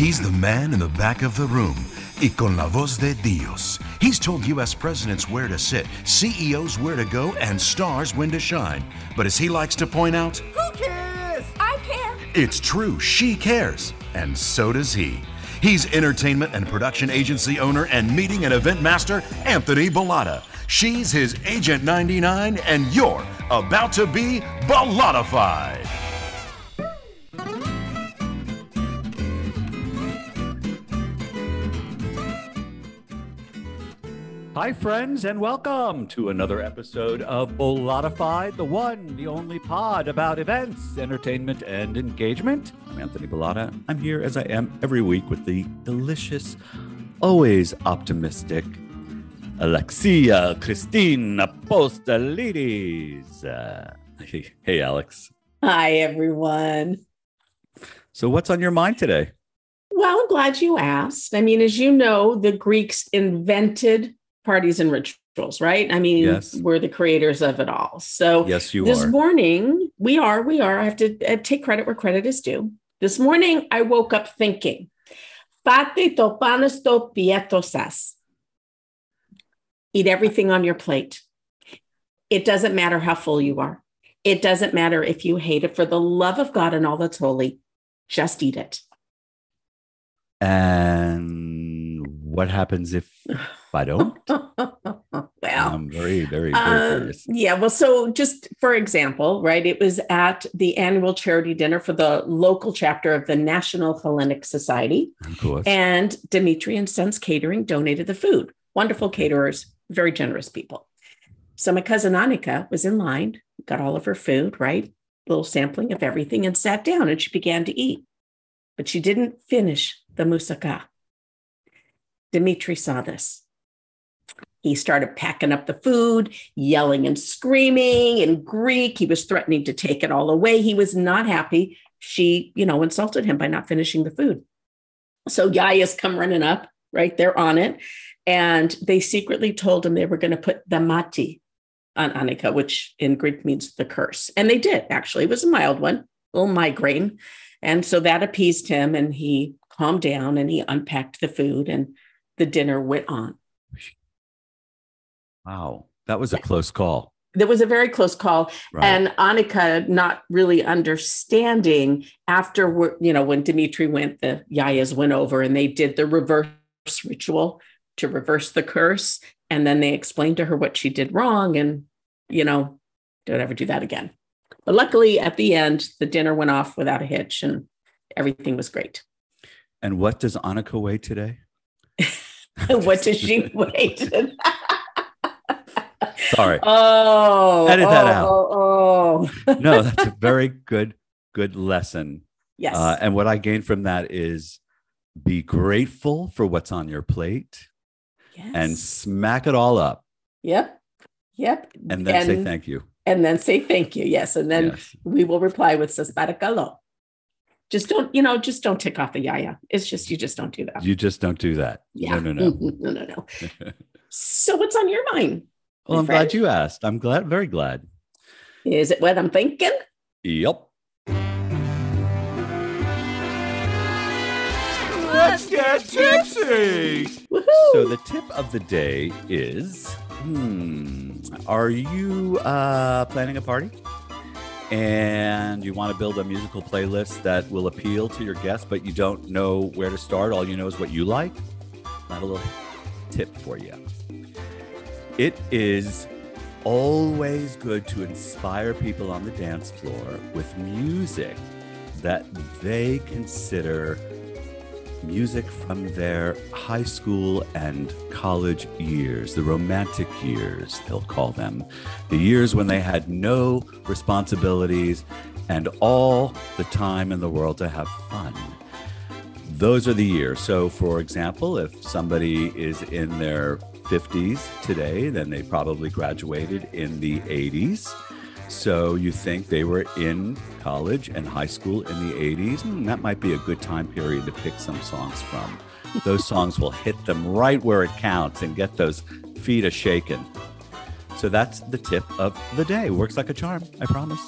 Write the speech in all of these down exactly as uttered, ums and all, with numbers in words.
He's the man in the back of the room, y con la voz de Dios. He's told U S presidents where to sit, C E Os where to go, and stars when to shine. But as he likes to point out, who cares? I care. It's true, she cares, and so does he. He's entertainment and production agency owner and meeting and event master, Anthony Bollotta. She's his Agent ninety-nine, and you're about to be Bollottified. Hi, friends, and welcome to another episode of Bollottified, the one, the only pod about events, entertainment, and engagement. I'm Anthony Bollotta. I'm here as I am every week with the delicious, always optimistic, Alexia Christine Apostolides. Uh, hey, hey, Alex. Hi, everyone. So what's on your mind today? Well, I'm glad you asked. I mean, as you know, the Greeks invented parties and rituals, right? I mean, yes. We're the creators of it all. So yes, you this are. morning, we are, we are. I have to I take credit where credit is due. This morning, I woke up thinking, Fate to panasto pietosas. Eat everything on your plate. It doesn't matter how full you are. It doesn't matter if you hate it. For the love of God and all that's holy, just eat it. And what happens if I don't? Well, I'm very, very, very uh, curious. Yeah. Well, so just for example, right, it was at the annual charity dinner for the local chapter of the National Hellenic Society. Of course. And Dimitri and Sons Catering donated the food. Wonderful caterers. Very generous people. So my cousin Annika was in line, got all of her food, right? Little sampling of everything, and sat down and she began to eat. But she didn't finish the moussaka. Dimitri saw this. He started packing up the food, yelling and screaming in Greek. He was threatening to take it all away. He was not happy. She, you know, insulted him by not finishing the food. So Yaya's come running up, right? They're on it. And they secretly told him they were going to put the mati on Annika, which in Greek means the curse. And they did, actually. It was a mild one, a little migraine. And so that appeased him and he calmed down and he unpacked the food and the dinner went on. Wow. That was a close call. That was a very close call. Right. And Annika not really understanding after, you know, when Dimitri went, the Yayas went over and they did the reverse ritual to reverse the curse. And then they explained to her what she did wrong and, you know, don't ever do that again. But luckily at the end, the dinner went off without a hitch and everything was great. And what does Annika weigh today? What does she weigh today? Sorry. Oh, edit that oh, out. Oh, oh. No, that's a very good, good lesson. Yes. Uh, and what I gained from that is be grateful for what's on your plate. Yes. And smack it all up. Yep. Yep. And then and, say thank you. And then say thank you. Yes. And then yes. We will reply with sosparakalo. Just don't, you know, just don't tick off the yaya. It's just, you just don't do that. You just don't do that. Yeah. No, no, no. no, no, no. So what's on your mind? Well, I'm friend? glad you asked. I'm glad, very glad. Is it what I'm thinking? Yep. Let's get tipsy. Woohoo. So the tip of the day is, hmm, are you uh, planning a party? And you want to build a musical playlist that will appeal to your guests, but you don't know where to start. All you know is what you like. I have a little tip for you. It is always good to inspire people on the dance floor with music that they consider music from their high school and college years, the romantic years, they'll call them, the years when they had no responsibilities and all the time in the world to have fun. Those are the years. So, for example, if somebody is in their fifties today, then they probably graduated in the eighties. So you think they were in college and high school in the eighties? Mm, that might be a good time period to pick some songs from. Those songs will hit them right where it counts and get those feet a shaking. So that's the tip of the day. Works like a charm, I promise.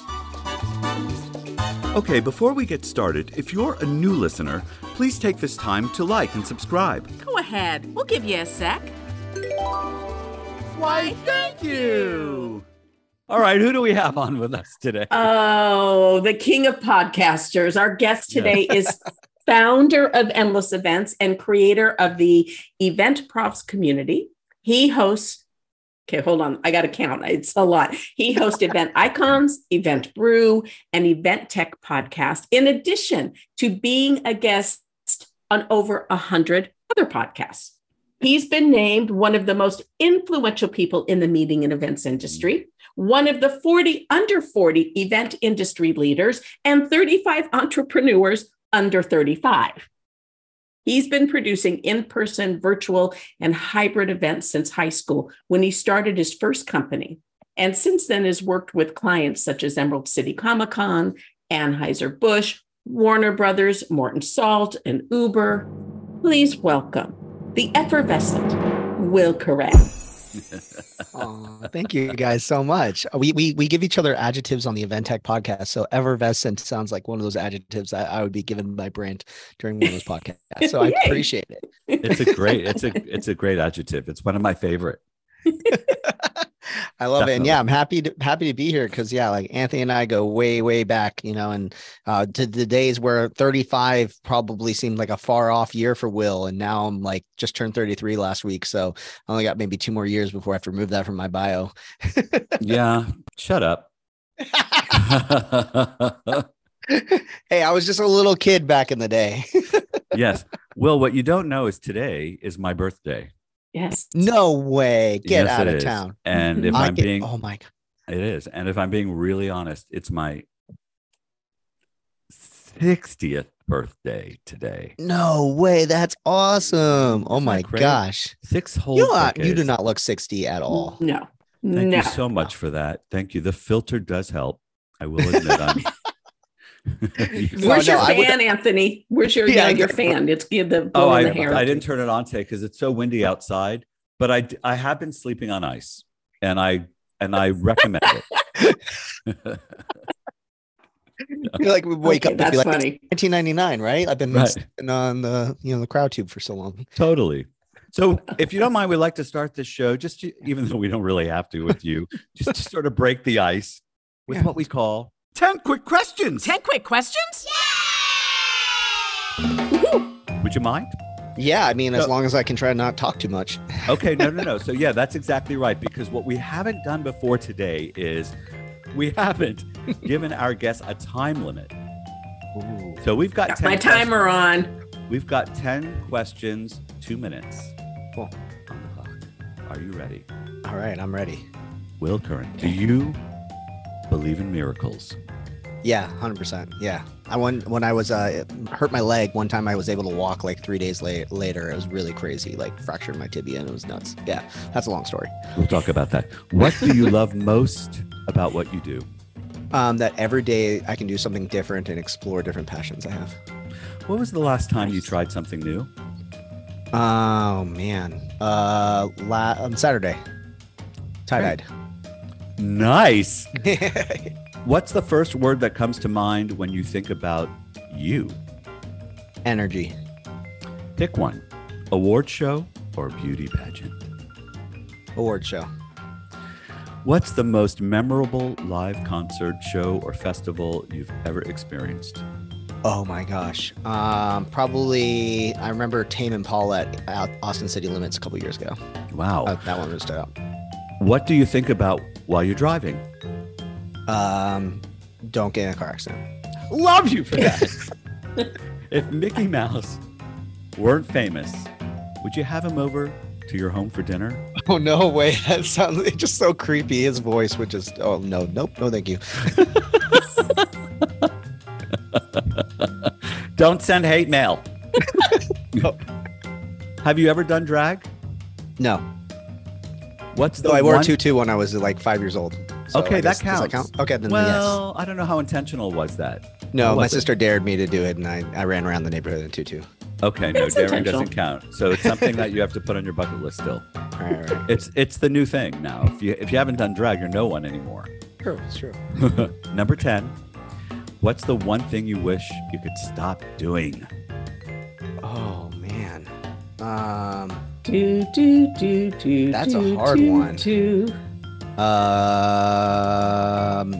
Okay, before we get started, if you're a new listener, please take this time to like and subscribe. Go ahead. We'll give you a sec. Why, thank you. All right, who do we have on with us today? Oh, the king of podcasters. Our guest today yes. is founder of Endless Events and creator of the Event Profs community. He hosts Okay, hold on. I got to count. It's a lot. He hosts Event Icons, Event Brew, and Event Tech Podcast, in addition to being a guest on over one hundred other podcasts. He's been named one of the most influential people in the meeting and events industry, one of the forty under forty event industry leaders, and thirty-five entrepreneurs under thirty-five. He's been producing in-person, virtual, and hybrid events since high school when he started his first company. And since then has worked with clients such as Emerald City Comic-Con, Anheuser-Busch, Warner Brothers, Morton Salt, and Uber. Please welcome the effervescent Will Curran. Oh, thank you guys so much. We, we we give each other adjectives on the Event Tech podcast. So effervescent sounds like one of those adjectives I, I would be given by Brent during one of those podcasts. So I appreciate it. It's a great, it's a it's a great adjective. It's one of my favorite. I love Definitely. It. And yeah, I'm happy to happy to be here because yeah, like Anthony and I go way, way back, you know, and uh, to the days where thirty-five probably seemed like a far off year for Will. And now I'm like just turned thirty-three last week. So I only got maybe two more years before I have to remove that from my bio. Yeah. Shut up. Hey, I was just a little kid back in the day. Yes. Will, what you don't know is today is my birthday. Yes. No way. Get yes, out of is. Town. And if I I'm get, being, oh my God, it is. And if I'm being really honest, it's my sixtieth birthday today. No way. That's awesome. Oh my gosh. Six whole. You, are, you do not look sixty at all. No. Thank no. you so much no. for that. Thank you. The filter does help. I will admit. I'm Where's no, your no, fan, Anthony? Where's your yeah, your fan? It's the, the oh, I, the hair. I didn't turn it on today because it's so windy outside. But I, I have been sleeping on ice, and I and I recommend it. You're like we wake okay, up. That's like, funny. nineteen ninety-nine, right? I've been right. sitting on the you know the crowd tube for so long. Totally. So if you don't mind, we'd like to start this show just to, even though we don't really have to with you, just to sort of break the ice with yeah. what we call. ten quick questions. ten quick questions? Yeah! Would you mind? Yeah, I mean, so, as long as I can try to not talk too much. Okay, no, no, no. So yeah, that's exactly right. Because what we haven't done before today is we haven't given our guests a time limit. Ooh. So we've got, got ten my questions. Timer on. We've got ten questions, two minutes. Cool. On the clock. Are you ready? All right, I'm ready. Will Curran, do you believe in miracles? Yeah, one hundred percent. Yeah. I when, when I was uh hurt my leg one time, I was able to walk like three days la- later. It was really crazy, like fractured my tibia and it was nuts. Yeah, that's a long story. We'll talk about that. What do you love most about what you do? Um, that every day I can do something different and explore different passions I have. What was the last time nice. you tried something new? Oh, man. Uh, la- on Saturday. Tie-dyed. Great. Nice. What's the first word that comes to mind when you think about you? Energy. Pick one. Award show or beauty pageant? Award show. What's the most memorable live concert, show, or festival you've ever experienced? Oh my gosh. Um, probably, I remember Tame Impala at Austin City Limits a couple years ago. Wow. Uh, that one really stood out. What do you think about while you're driving? Um, don't get in a car accident. Love you for that. If Mickey Mouse weren't famous, would you have him over to your home for dinner? Oh, no way. That sounds it's just so creepy. His voice would just, oh, no, nope, no, thank you. Don't send hate mail. No. Have you ever done drag? No. What's the? So I wore one... a tutu when I was like five years old. So okay, guess, that counts. That count? Okay, then well, yes. I don't know how intentional was that. No, my it? sister dared me to do it, and I, I ran around the neighborhood in a tutu. Okay, no, it's daring doesn't count. So it's something that you have to put on your bucket list still. All right, all right. It's it's the new thing now. If you if you haven't done drag, you're no one anymore. True, it's true. Number ten. What's the one thing you wish you could stop doing? Oh, man. Um, do, do, do, do, that's do, a hard do, one. Do. Um,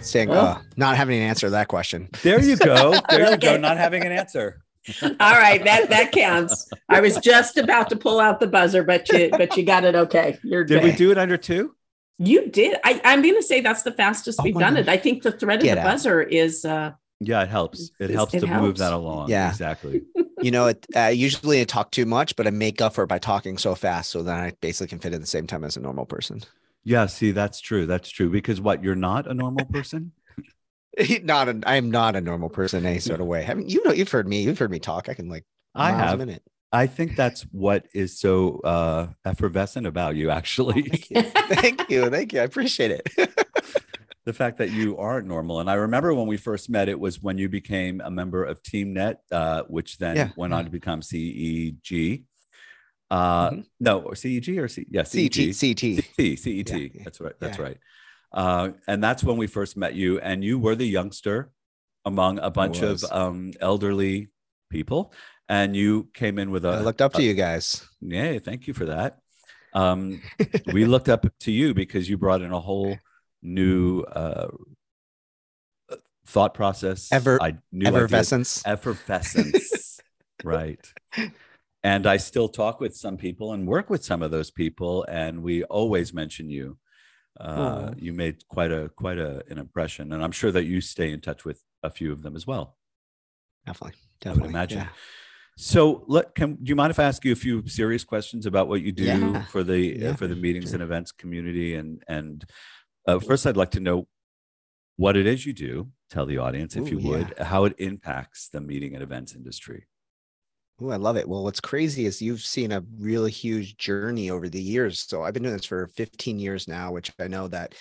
saying, well, uh, not having an answer to that question. There you go. There okay. you go. Not having an answer. All right, that that counts. I was just about to pull out the buzzer, but you but you got it. Okay, you're did good. We do it under two? You did. I, I'm going to say that's the fastest oh we've done gosh. it. I think the thread Get of the out. buzzer is. Uh, yeah, it helps. It helps it to helps. move that along. Yeah, exactly. You know, it, uh, usually I talk too much, but I make up for it by talking so fast, so that I basically can fit in the same time as a normal person. Yeah, see, that's true. That's true. Because what, you're not a normal person? Not a, I'm not a normal person in any sort of way. Haven't you know? You've heard me. You've heard me talk. I can like. I have. A minute. I think that's what is so uh, effervescent about you, actually. Oh, thank you. Thank you. Thank you. I appreciate it. The fact that you aren't normal. And I remember when we first met, it was when you became a member of Team Net, uh, which then yeah. went yeah. on to become C E G. Uh, mm-hmm. No, or C E G or C? Yeah, C E G. C E T. C E T. Yeah. That's right. That's yeah. right. Uh, and that's when we first met you, and you were the youngster among a bunch of um, elderly people, and you came in with a... I looked up a, to you guys. Yeah, thank you for that. Um, we looked up to you because you brought in a whole new uh, thought process. Ever, I, new effervescence. Ideas. Effervescence, right. And I still talk with some people and work with some of those people, and we always mention you. Uh, oh. You made quite a quite a, an impression, and I'm sure that you stay in touch with a few of them as well. Definitely, definitely. I would imagine. Yeah. So, let, can do you mind if I ask you a few serious questions about what you do yeah. for the yeah, uh, for the meetings sure. and events community? And and uh, first, I'd like to know what it is you do. Tell the audience, if Ooh, you would, yeah. how it impacts the meeting and events industry. Oh, I love it. Well, what's crazy is you've seen a really huge journey over the years. So I've been doing this for fifteen years now, which I know that,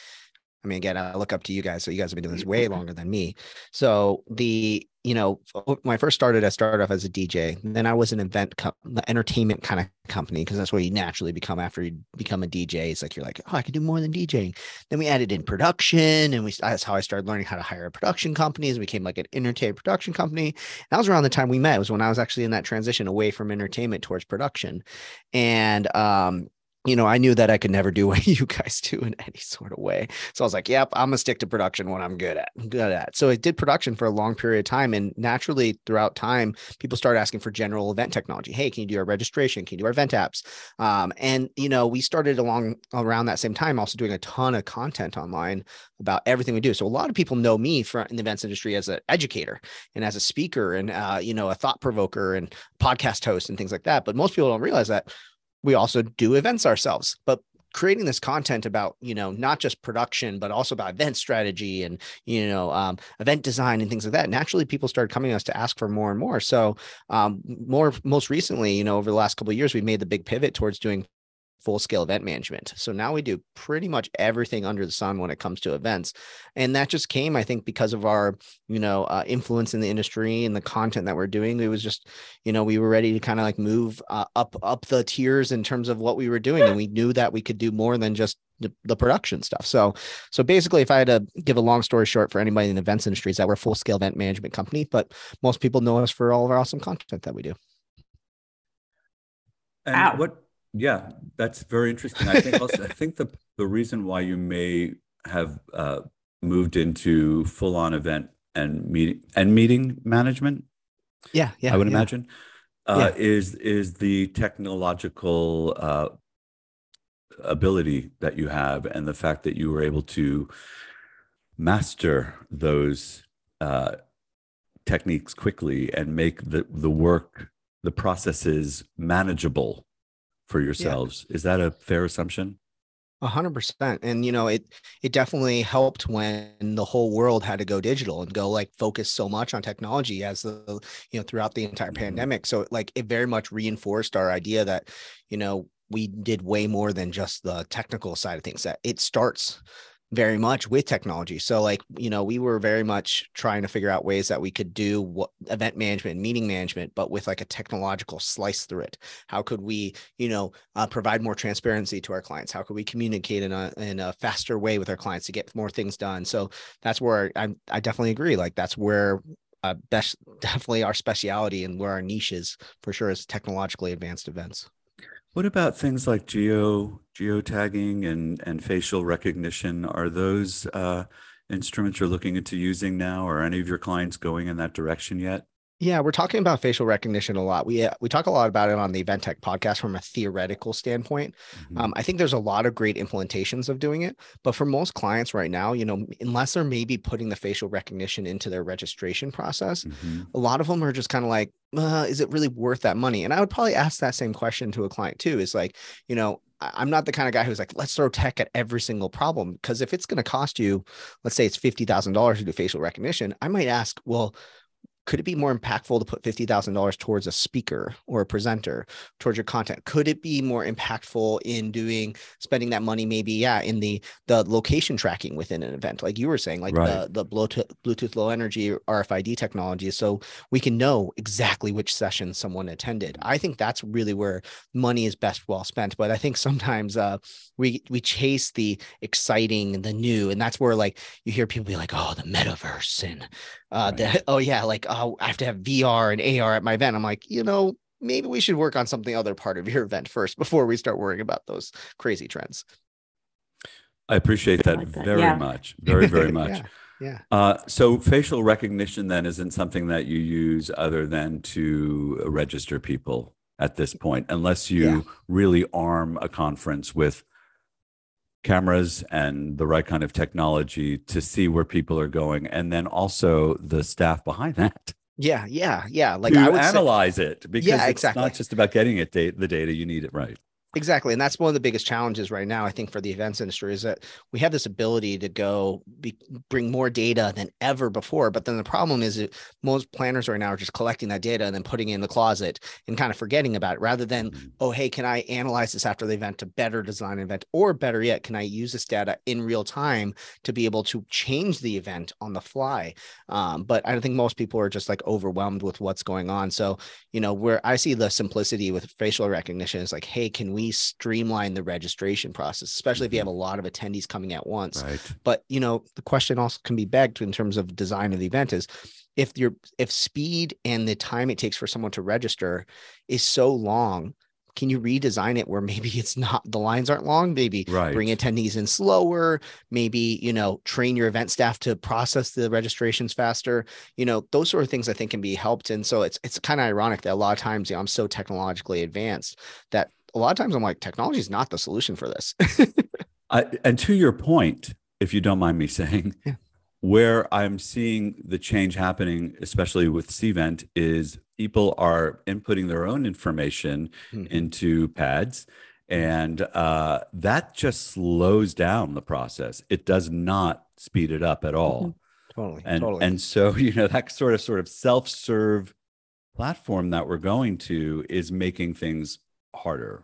I mean, again, I look up to you guys. So you guys have been doing this way longer than me. So the, you know, when I first started, I started off as a D J. Then I was an event, co- entertainment kind of company, because that's what you naturally become after you become a D J. It's like, you're like, oh, I can do more than DJing. Then we added in production, and we that's how I started learning how to hire production companies. We became like an entertainment production company. And that was around the time we met. It was when I was actually in that transition away from entertainment towards production. And, um, you know, I knew that I could never do what you guys do in any sort of way. So I was like, yep, I'm gonna stick to production, what I'm good at, I'm good at. So I did production for a long period of time. And naturally throughout time, people started asking for general event technology. Hey, can you do our registration? Can you do our event apps? Um, and, you know, we started along around that same time, also doing a ton of content online about everything we do. So a lot of people know me for, in the events industry as an educator and as a speaker and, uh, you know, a thought provoker and podcast host and things like that. But most people don't realize that we also do events ourselves, but creating this content about, you know, not just production, but also about event strategy and, you know, um, event design and things like that. Naturally, people started coming to us to ask for more and more. So um, more, most recently, you know, over the last couple of years, we made the big pivot towards doing full-scale event management. So now we do pretty much everything under the sun when it comes to events. And that just came, I think, because of our, you know, uh, influence in the industry and the content that we're doing. It was just, you know, we were ready to kind of like move uh, up, up the tiers in terms of what we were doing. And we knew that we could do more than just the, the production stuff. So, so basically, if I had to give a long story short for anybody in the events industry, is that we're a full-scale event management company, but most people know us for all of our awesome content that we do. And Ow. what, Yeah, that's very interesting. I think also, I think the, the reason why you may have uh, moved into full-on event and meeting and meeting management, yeah, yeah, I would yeah. imagine, uh, yeah. is is the technological uh, ability that you have and the fact that you were able to master those uh, techniques quickly and make the the work, the processes manageable for yourselves. Yeah. Is that a fair assumption? A hundred percent. And, you know, it, it definitely helped when the whole world had to go digital and go like focus so much on technology as the, you know, throughout the entire mm-hmm. pandemic. So like it very much reinforced our idea that, you know, we did way more than just the technical side of things, that it starts very much with technology. So like, you know, we were very much trying to figure out ways that we could do what event management and meeting management, but with like a technological slice through it. How could we, you know, uh, provide more transparency to our clients? How could we communicate in a, in a faster way with our clients to get more things done? So that's where I, I definitely agree. Like that's where uh, best, definitely our speciality and where our niche is for sure is technologically advanced events. What about things like geo geotagging and, and facial recognition? Are those uh, instruments you're looking into using now? Or are any of your clients going in that direction yet? Yeah, we're talking about facial recognition a lot. We uh, we talk a lot about it on the Event Tech podcast from a theoretical standpoint. Mm-hmm. Um, I think there's a lot of great implementations of doing it, but for most clients right now, you know, unless they're maybe putting the facial recognition into their registration process, mm-hmm. a lot of them are just kind of like, uh, is it really worth that money? And I would probably ask that same question to a client too. Is like, you know, I'm not the kind of guy who's like, let's throw tech at every single problem. Because if it's going to cost you, let's say it's fifty thousand dollars to do facial recognition, I might ask, well, could it be more impactful to put fifty thousand dollars towards a speaker or a presenter, towards your content? Could it be more impactful in doing, spending that money maybe, yeah, in the the location tracking within an event? Like you were saying, like right. the, the Bluetooth low energy R F I D technology, so we can know exactly which session someone attended. I think that's really where money is best well spent. But I think sometimes uh, we, we chase the exciting and the new, and that's where like you hear people be like, oh, the metaverse and Uh, right. the, oh yeah, like oh, I have to have V R and A R at my event. I'm like, you know, maybe we should work on something other part of your event first before we start worrying about those crazy trends. I appreciate that, I like that. very yeah. much, very very much. yeah. yeah. Uh, so facial recognition then isn't something that you use other than to register people at this point, unless you yeah. really arm a conference with cameras and the right kind of technology to see where people are going, and then also the staff behind that. Yeah, yeah, yeah. Like to I would analyze say, it because yeah, it's exactly. not just about getting it da- the data. You need it right. Exactly. And that's one of the biggest challenges right now, I think, for the events industry is that we have this ability to go be, bring more data than ever before. But then the problem is that most planners right now are just collecting that data and then putting it in the closet and kind of forgetting about it rather than, mm-hmm. oh, hey, can I analyze this after the event to better design an event? Or better yet, can I use this data in real time to be able to change the event on the fly? Um, but I don't think most people are just like overwhelmed with what's going on. So, you know, where I see the simplicity with facial recognition is like, hey, can we we streamline the registration process, especially mm-hmm. if you have a lot of attendees coming at once. Right. But, you know, the question also can be begged in terms of design of the event is if you're, if speed and the time it takes for someone to register is so long, can you redesign it where maybe it's not, the lines aren't long, maybe right. bring attendees in slower, maybe, you know, train your event staff to process the registrations faster, you know, those sort of things I think can be helped. And so it's, it's kind of ironic that a lot of times, you know, I'm so technologically advanced that a lot of times I'm like, technology is not the solution for this. I, and to your point, if you don't mind me saying, yeah. where I'm seeing the change happening, especially with C-Vent, is people are inputting their own information mm-hmm. into pads. And uh, that just slows down the process. It does not speed it up at all. Mm-hmm. Totally. And, totally. And so, you know, that sort of sort of self-serve platform that we're going to is making things harder.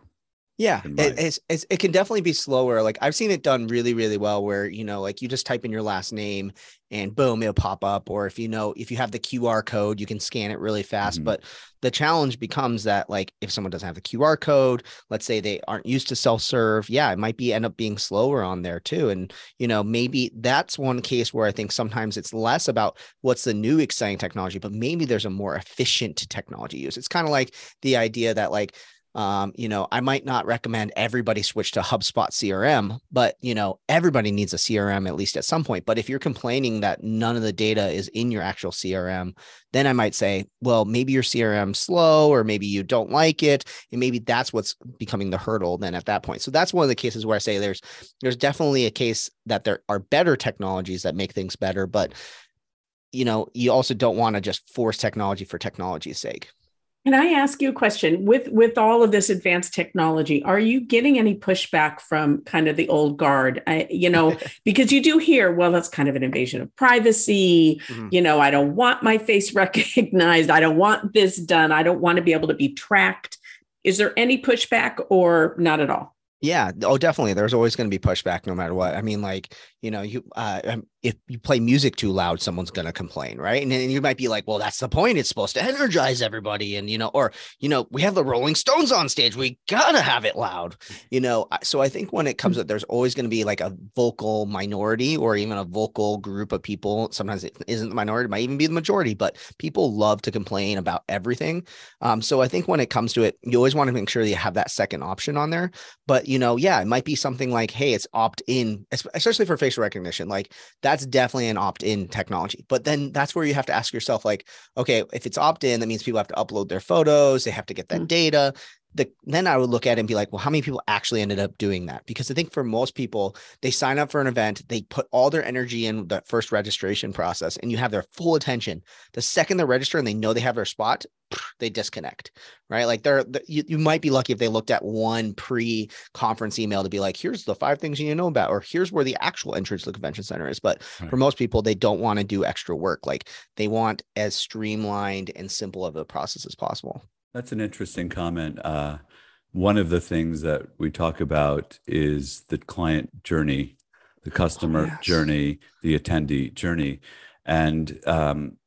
Yeah, it, it's, it's, it can definitely be slower. Like I've seen it done really, really well where, you know, like you just type in your last name and boom, it'll pop up. Or if, you know, if you have the Q R code, you can scan it really fast. Mm-hmm. But the challenge becomes that like if someone doesn't have the Q R code, let's say they aren't used to self-serve. Yeah, it might be end up being slower on there too. And, you know, maybe that's one case where I think sometimes it's less about what's the new exciting technology, but maybe there's a more efficient technology use. It's kind of like the idea that like, Um, you know, I might not recommend everybody switch to HubSpot C R M, but, you know, everybody needs a C R M at least at some point. But if you're complaining that none of the data is in your actual C R M, then I might say, well, maybe your C R M's slow, or maybe you don't like it. And maybe that's what's becoming the hurdle then at that point. So that's one of the cases where I say there's, there's definitely a case that there are better technologies that make things better, but, you know, you also don't want to just force technology for technology's sake. Can I ask you a question? With with all of this advanced technology, are you getting any pushback from kind of the old guard? I, you know, because you do hear, well, that's kind of an invasion of privacy. Mm-hmm. You know, I don't want my face recognized. I don't want this done. I don't want to be able to be tracked. Is there any pushback or not at all? Yeah. Oh, definitely. There's always going to be pushback no matter what. I mean, like, you know, you uh, if you play music too loud, someone's going to complain. Right. And then you might be like, well, that's the point. It's supposed to energize everybody. And, you know, or, you know, we have the Rolling Stones on stage. We got to have it loud, you know. So I think when it comes up, there's always going to be like a vocal minority or even a vocal group of people. Sometimes it isn't the minority, it might even be the majority, but people love to complain about everything. Um, so I think when it comes to it, you always want to make sure that you have that second option on there. But, you know, yeah, it might be something like, hey, it's opt-in, especially for facial recognition. Like, that's definitely an opt-in technology. But then that's where you have to ask yourself, like, okay, if it's opt-in, that means people have to upload their photos. They have to get that mm-hmm. data. The, then I would look at it and be like, well, how many people actually ended up doing that? Because I think for most people, they sign up for an event, they put all their energy in the first registration process, and you have their full attention. The second they register and they know they have their spot, they disconnect, right? Like they're, they're you, you might be lucky if they looked at one pre-conference email to be like, here's the five things you need to know about, or here's where the actual entrance to the convention center is. But right. for most people, they don't want to do extra work. Like they want as streamlined and simple of a process as possible. That's an interesting comment. Uh, one of the things that we talk about is the client journey, the customer oh, yes. journey, the attendee journey. And um,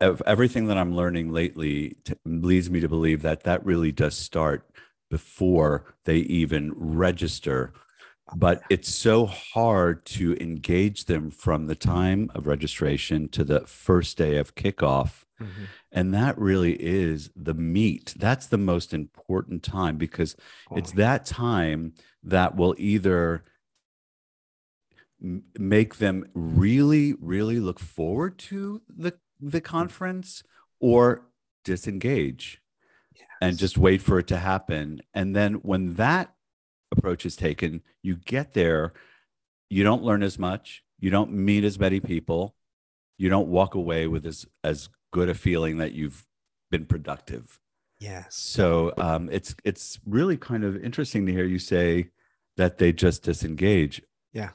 everything that I'm learning lately t- leads me to believe that that really does start before they even register. But it's so hard to engage them from the time of registration to the first day of kickoff. Mm-hmm. And that really is the meat. That's the most important time, because oh. it's that time that will either m- make them really, really look forward to the, the conference or disengage yes. and just wait for it to happen. And then when that approach is taken, you get there, you don't learn as much, you don't meet as many people, you don't walk away with as as good a feeling that you've been productive. Yes. So um, it's it's really kind of interesting to hear you say that they just disengage. Yeah.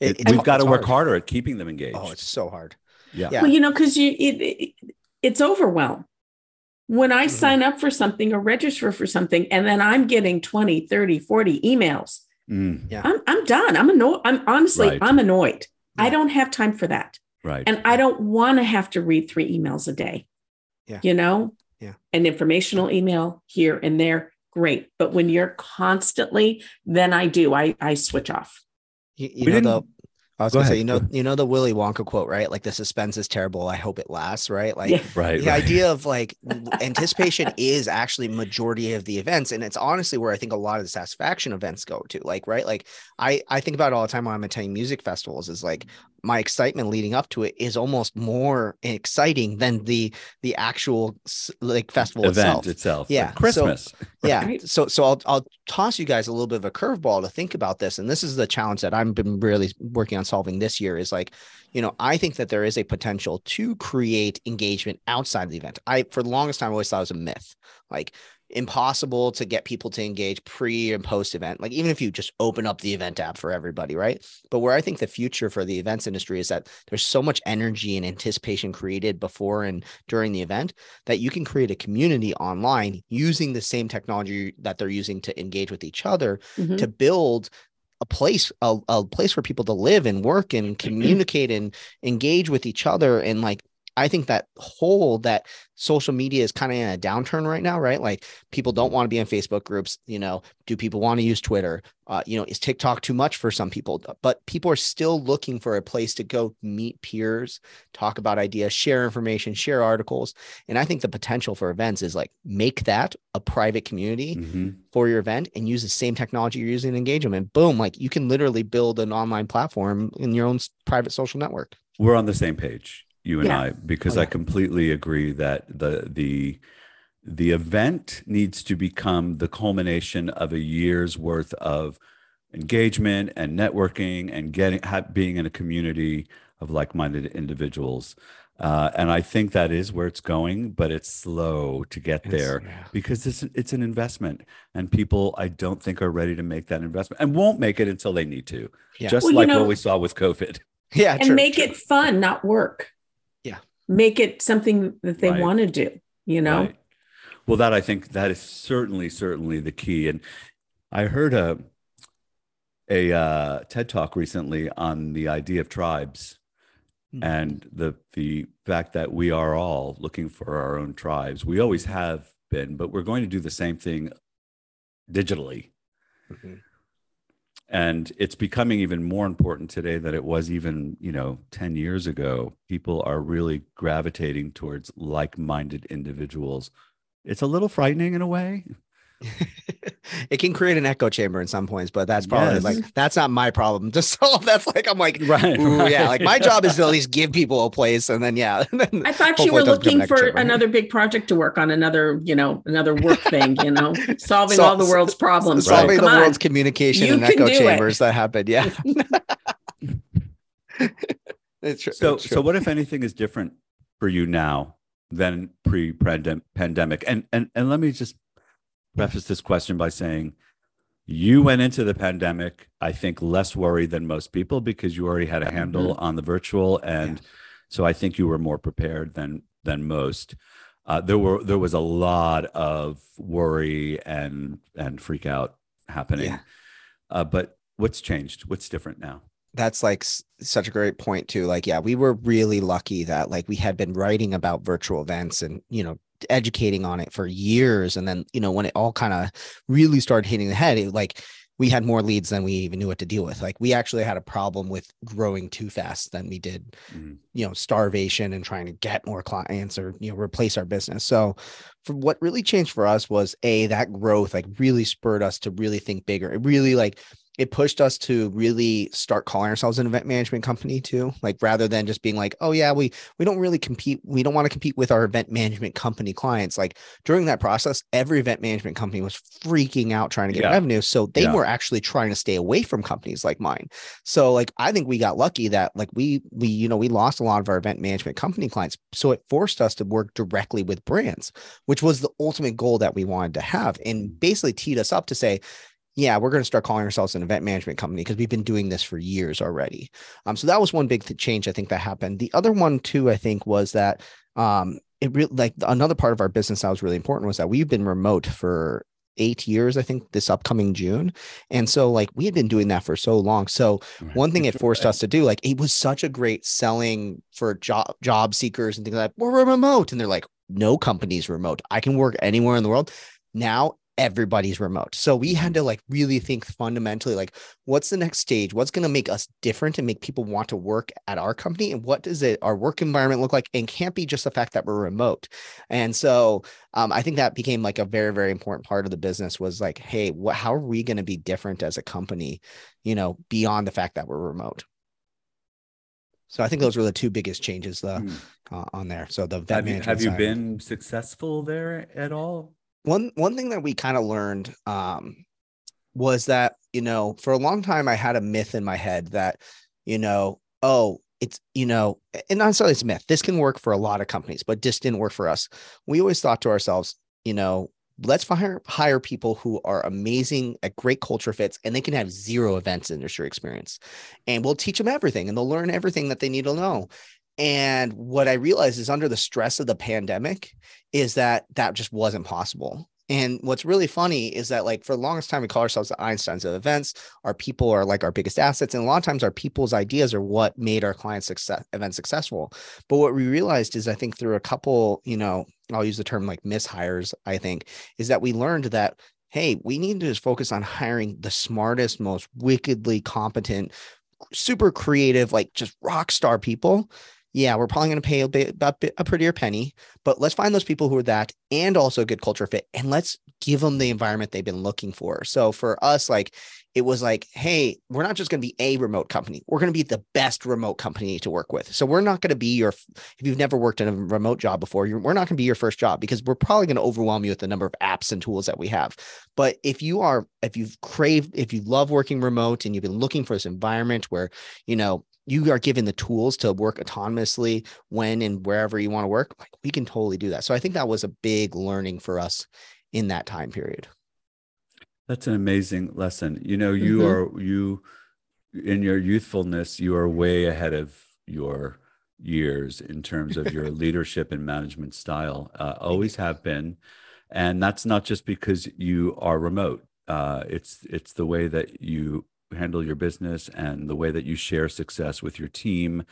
It, it, we've got to work hard. harder at keeping them engaged. Oh, it's so hard. Yeah. yeah. Well, you know, because you it, it it's overwhelm. When I mm-hmm. sign up for something or register for something, and then I'm getting twenty, thirty, forty emails, mm. yeah. I'm I'm done. I'm annoyed. I'm honestly, right. I'm annoyed. Yeah. I don't have time for that. Right. And I don't want to have to read three emails a day, yeah. you know, yeah. an informational email here and there. Great. But when you're constantly, then I do, I, I switch off. You, you know, the, I was going to say, you know, you know, the Willy Wonka quote, right? Like, the suspense is terrible, I hope it lasts. Right. Like yeah. right, the right. idea of like anticipation is actually majority of the events. And it's honestly where I think a lot of the satisfaction events go to, like, right. Like I, I think about it all the time when I'm attending music festivals is like, my excitement leading up to it is almost more exciting than the the actual like festival event itself. itself. Yeah, like Christmas. So, right. Yeah, so so I'll I'll toss you guys a little bit of a curveball to think about this, and this is the challenge that I've been really working on solving this year. Is like, you know, I think that there is a potential to create engagement outside of the event. I for the longest time I always thought it was a myth, like impossible to get people to engage pre and post event, like even if you just open up the event app for everybody, right? But where I think the future for the events industry is that there's so much energy and anticipation created before and during the event that you can create a community online using the same technology that they're using to engage with each other mm-hmm. to build a place, a, a place for people to live and work and communicate and engage with each other. And like, I think that whole that social media is kind of in a downturn right now, right? Like people don't want to be in Facebook groups. You know, do people want to use Twitter? Uh, you know, is TikTok too much for some people? But people are still looking for a place to go meet peers, talk about ideas, share information, share articles. And I think the potential for events is like make that a private community mm-hmm. for your event and use the same technology you're using in engagement. Boom, like you can literally build an online platform in your own private social network. We're on the same page. You and yeah. I, because oh, yeah. I completely agree that the the the event needs to become the culmination of a year's worth of engagement and networking and getting being in a community of like-minded individuals. Uh, and I think that is where it's going, but it's slow to get there it's, yeah. because it's, it's an investment, and people I don't think are ready to make that investment and won't make it until they need to, yeah. just well, like you know, what we saw with COVID. Yeah, and true, make true. it fun, not work. Make it something that they right. want to do, you know? Right. Well, that I think that is certainly, certainly the key. And I heard a a uh, TED Talk recently on the idea of tribes, mm-hmm. and the the fact that we are all looking for our own tribes. We always have been, but we're going to do the same thing digitally. Mm-hmm. And it's becoming even more important today than it was even, you know, ten years ago. People are really gravitating towards like-minded individuals. It's a little frightening in a way. It can create an echo chamber in some points, but that's probably yes. like, that's not my problem to solve. That's like, I'm like, right, ooh, right. yeah, like my job is to at least give people a place. And then, yeah. And then I thought you were looking for chamber. another big project to work on, another, you know, another work thing, you know, solving so, all the world's problems. Solving right. the on. world's communication you and echo chambers it. that happened. Yeah. it's true. So, it's true. So what, if anything, is different for you now than pre-pandemic? And, and, and let me just preface this question by saying you went into the pandemic, I think, less worried than most people because you already had a handle mm-hmm. on the virtual. And yeah. so I think you were more prepared than than most. Uh, there were there was a lot of worry and and freak out happening. Yeah. Uh, but what's changed? What's different now? That's like such a great point too. Like, yeah, we were really lucky that like we had been writing about virtual events and, you know, educating on it for years. And then, you know, when it all kind of really started hitting the head, it, like we had more leads than we even knew what to deal with. Like we actually had a problem with growing too fast than we did, mm-hmm. you know, starvation and trying to get more clients or, you know, replace our business. So for what really changed for us was a, that growth like really spurred us to really think bigger. It really like It pushed us to really start calling ourselves an event management company too, like rather than just being like, oh yeah, we we don't really compete. We don't want to compete with our event management company clients. Like during that process, every event management company was freaking out trying to get yeah. revenue. So they yeah. were actually trying to stay away from companies like mine. So like, I think we got lucky that like we, we, you know, we lost a lot of our event management company clients. So it forced us to work directly with brands, which was the ultimate goal that we wanted to have, and basically teed us up to say, yeah, we're going to start calling ourselves an event management company because we've been doing this for years already. Um, so that was one big th- change I think that happened. The other one too, I think, was that um, it really like another part of our business that was really important was that we've been remote for eight years, I think, this upcoming June. And so like we had been doing that for so long. So right. one thing it forced us to do, like it was such a great selling for job job seekers and things like that. We're remote, and they're like, no company's remote. I can work anywhere in the world now. Everybody's remote. So we had to like really think fundamentally, like what's the next stage? What's going to make us different and make people want to work at our company? And what does it, our work environment look like? And can't be just the fact that we're remote. And so um, I think that became like a very, very important part of the business was like, hey, what, how are we going to be different as a company, you know, beyond the fact that we're remote? So I think those were the two biggest changes the, hmm. uh, on there. So the vet have you, have you been successful there at all? One one thing that we kind of learned um, was that, you know, for a long time, I had a myth in my head that, you know, oh, it's, you know, and not necessarily it's a myth. This can work for a lot of companies, but just didn't work for us. We always thought to ourselves, you know, let's hire, hire people who are amazing at great culture fits, and they can have zero events industry experience. And we'll teach them everything, and they'll learn everything that they need to know. And what I realized is under the stress of the pandemic is that that just wasn't possible. And what's really funny is that like for the longest time, we call ourselves the Einsteins of events. Our people are like our biggest assets. And a lot of times our people's ideas are what made our clients' success, event successful. But what we realized is I think through a couple, you know, I'll use the term like mishires, I think, is that we learned that, hey, we need to just focus on hiring the smartest, most wickedly competent, super creative, like just rock star people. Yeah, we're probably going to pay a, bit, a prettier penny, but let's find those people who are that and also a good culture fit, and let's give them the environment they've been looking for. So for us, like it was like, hey, we're not just going to be a remote company. We're going to be the best remote company to work with. So we're not going to be your, if you've never worked in a remote job before, you're, we're not going to be your first job because we're probably going to overwhelm you with the number of apps and tools that we have. But if you are, if you've craved, if you love working remote and you've been looking for this environment where, you know, you are given the tools to work autonomously when and wherever you want to work, like we can totally do that. So I think that was a big learning for us in that time period. That's an amazing lesson. You know, you mm-hmm. are, you, in your youthfulness, you are way ahead of your years in terms of your leadership and management style, uh, always have been. And that's not just because you are remote. uh, it's it's the way that you handle your business and the way that you share success with your team.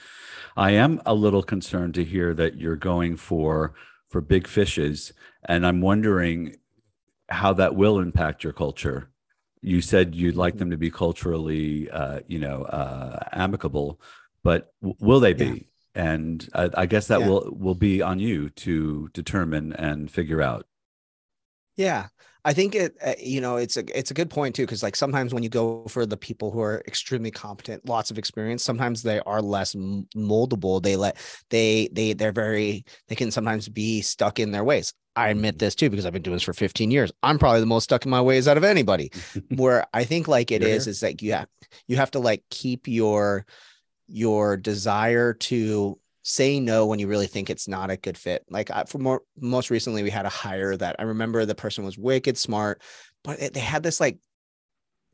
I am a little concerned to hear that you're going for for big fishes, and I'm wondering how that will impact your culture. You said you'd like them to be culturally, uh, you know, uh, amicable, but w- will they be? Yeah. And I, I guess that yeah. will will be on you to determine and figure out. Yeah, I think it. Uh, you know, it's a it's a good point too, because like sometimes when you go for the people who are extremely competent, lots of experience, sometimes they are less moldable. They let they they they're very they can sometimes be stuck in their ways. I admit this too, because I've been doing this for fifteen years. I'm probably the most stuck in my ways out of anybody. Where I think like it You're is, here. is like you have you have to like keep your your desire to say no when you really think it's not a good fit. Like I, for more, most recently, we had a hire that I remember the person was wicked smart, but it, they had this like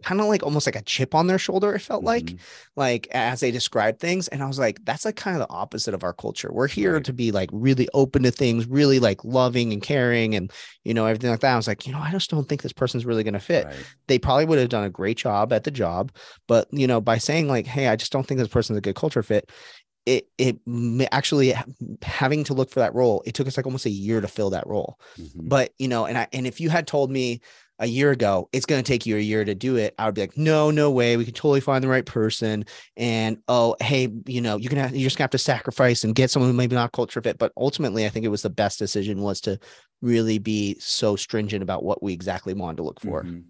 kind of like almost like a chip on their shoulder. It felt mm-hmm. like, like as they described things. And I was like, that's like kind of the opposite of our culture. We're here right. to be like really open to things, really like loving and caring and, you know, everything like that. I was like, you know, I just don't think this person's really going to fit. Right. They probably would have done a great job at the job, but you know, by saying like, hey, I just don't think this person's a good culture fit. It, it actually having to look for that role, it took us like almost a year to fill that role. Mm-hmm. But, you know, and I, and if you had told me a year ago, it's going to take you a year to do it, I would be like, no, no way. We can totally find the right person. And, oh, hey, you know, you're going to, you're just gonna have to sacrifice and get someone who maybe not culture fit. But ultimately, I think it was the best decision was to really be so stringent about what we exactly wanted to look for. Mm-hmm.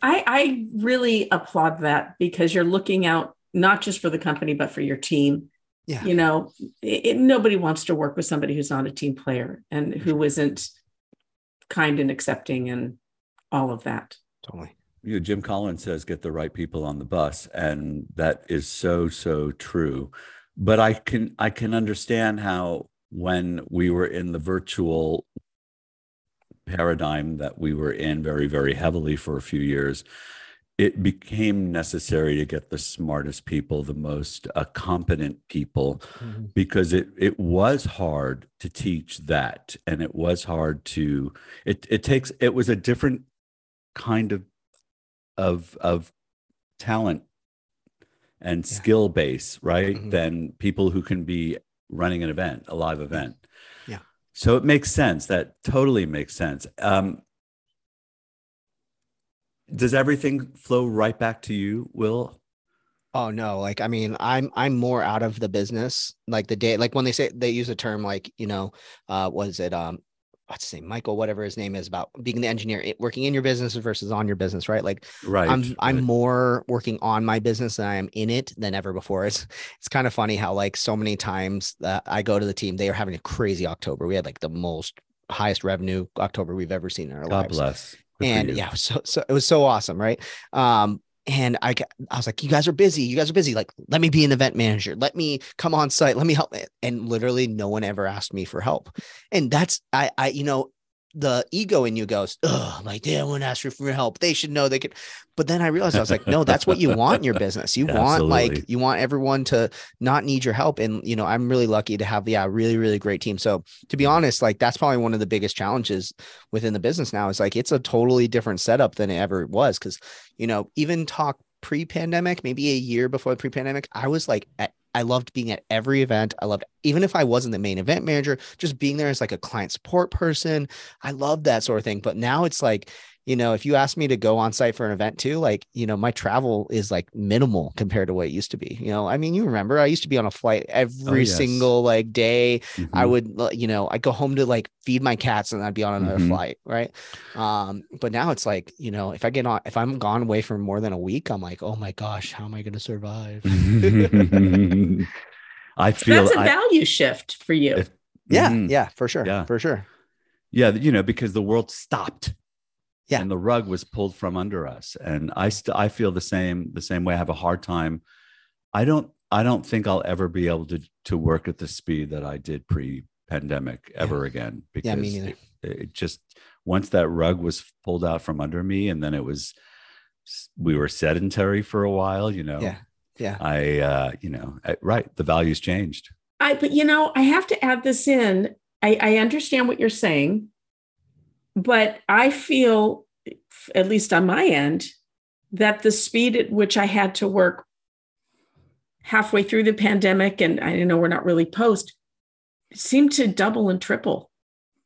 I, I really applaud that, because you're looking out, not just for the company, but for your team. Yeah. You know, it, it, nobody wants to work with somebody who's not a team player and who isn't kind and accepting and all of that. Totally. You know, Jim Collins says, get the right people on the bus. And that is so, so true. But I can, I can understand how when we were in the virtual paradigm that we were in very, very heavily for a few years, it became necessary to get the smartest people, the most uh, competent people, mm-hmm. because it it was hard to teach that. And it was hard to, it it takes, it was a different kind of, of, of talent and yeah. skill base, right? Mm-hmm. Than people who can be running an event, a live event. Yeah. So it makes sense. That totally makes sense. Um, Does everything flow right back to you, Will? Oh no, like I mean, I'm I'm more out of the business. Like the day, like when they say they use a term like, you know, uh, was it um what's his name, Michael, whatever his name is, about being the engineer working in your business versus on your business, right? Like right, I'm I'm right. more working on my business than I am in it than ever before. It's it's kind of funny how like so many times that I go to the team, they are having a crazy October. We had like the most highest revenue October we've ever seen in our God lives. God bless. And yeah, so, so it was so awesome. Right. Um, and I, I was like, you guys are busy. You guys are busy. Like, let me be an event manager. Let me come on site. Let me help. And literally no one ever asked me for help. And that's, I, I, you know, the ego in you goes, oh, like they won't ask you for help. They should know they could. But then I realized I was like, no, that's what you want in your business. You yeah, want absolutely. like, you want everyone to not need your help. And, you know, I'm really lucky to have, yeah, really, really great team. So to be honest, like that's probably one of the biggest challenges within the business now is like, it's a totally different setup than it ever was. Cause you know, even talk pre-pandemic, maybe a year before the pre-pandemic, I was like at I loved being at every event. I loved, even if I wasn't the main event manager, just being there as like a client support person. I loved that sort of thing. But now it's like, you know, if you ask me to go on site for an event too, like, you know, my travel is like minimal compared to what it used to be. You know, I mean, you remember I used to be on a flight every oh, yes. single like day. Mm-hmm. I would, you know, I go home to like feed my cats and I'd be on another mm-hmm. flight. Right. Um, but now it's like, you know, if I get on, if I'm gone away for more than a week, I'm like, oh my gosh, how am I going to survive? I feel that's a value I, shift for you. If, yeah. Mm, yeah, for sure. Yeah. For sure. Yeah. You know, because the world stopped. Yeah. And the rug was pulled from under us. And I st- I feel the same, the same way. I have a hard time. I don't, I don't think I'll ever be able to, to work at the speed that I did pre-pandemic ever yeah. again. Because yeah, me neither. It, it just, once that rug was pulled out from under me and then it was, we were sedentary for a while, you know, yeah, yeah. I, uh, you know, I, right. The values changed. I, but you know, I have to add this in. I, I understand what you're saying. But I feel at least on my end, that the speed at which I had to work halfway through the pandemic, and I know we're not really post, seemed to double and triple.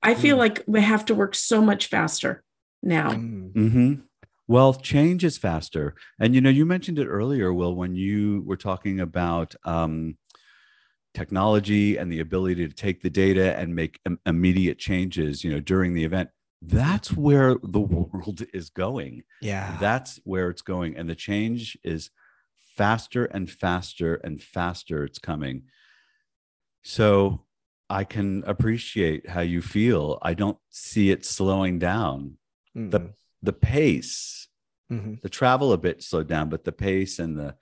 I feel mm. like we have to work so much faster now. Mm-hmm. Well, change is faster. And, you know, you mentioned it earlier, Will, when you were talking about um, technology and the ability to take the data and make im- immediate changes, you know, during the event. That's where the world is going. Yeah. That's where it's going. And the change is faster and faster and faster it's coming. So I can appreciate how you feel. I don't see it slowing down. Mm-hmm. The the pace, mm-hmm. the travel a bit slowed down, but the pace and the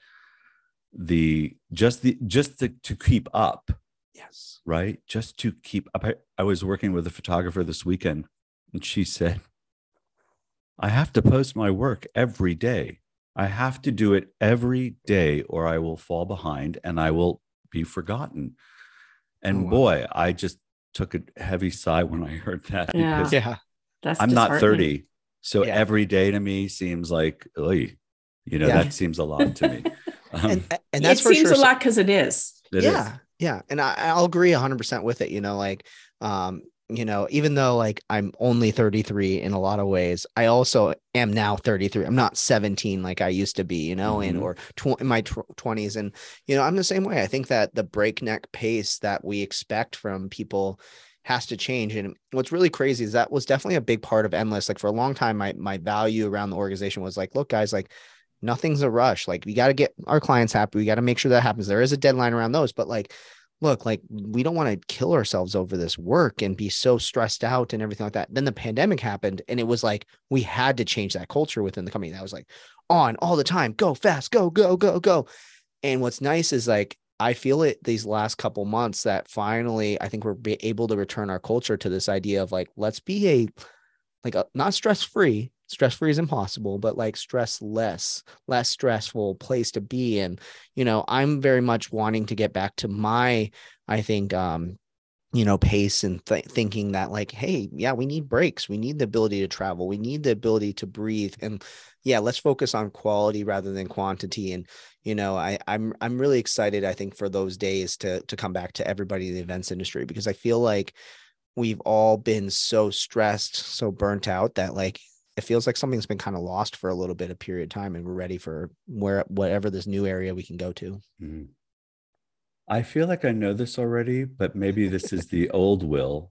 the just the just the, to keep up. Yes. Right? Just to keep up. I, I was working with a photographer this weekend, and she said, I have to post my work every day. I have to do it every day, or I will fall behind and I will be forgotten. And oh, wow. boy, I just took a heavy sigh when I heard that. Yeah. Because yeah. That's I'm not thirty. So yeah. every day to me seems like, oy, you know, yeah. that seems a lot to me. Um, and, and that's it for seems sure. a lot because it is. It yeah. Is. Yeah. And I, I'll agree one hundred percent with it. You know, like, um, you know, even though like I'm only thirty-three in a lot of ways, I also am now thirty-three. I'm not seventeen like I used to be, you know, mm-hmm. and or tw- in my tw- twenties. And, you know, I'm the same way. I think that the breakneck pace that we expect from people has to change. And what's really crazy is that was definitely a big part of Endless. Like for a long time, my my value around the organization was like, look, guys, like nothing's a rush. Like we got to get our clients happy. We got to make sure that happens. There is a deadline around those, but like, look, like we don't want to kill ourselves over this work and be so stressed out and everything like that. Then the pandemic happened and it was like, we had to change that culture within the company. That was like on all the time, go fast, go, go, go, go. And what's nice is like, I feel it these last couple months that finally, I think we're able to return our culture to this idea of like, let's be a, like a, not stress-free, stress-free is impossible, but like stress less, less stressful place to be in. You know, I'm very much wanting to get back to my, I think, um, you know, pace and th- thinking that like, hey, yeah, we need breaks. We need the ability to travel. We need the ability to breathe. And yeah, let's focus on quality rather than quantity. And, you know, I, I'm, I'm really excited, I think, for those days to, to come back to everybody in the events industry, because I feel like we've all been so stressed, so burnt out that like, it feels like something's been kind of lost for a little bit of period of time, and we're ready for where whatever this new area we can go to. Mm-hmm. I feel like I know this already, but maybe this is the old Will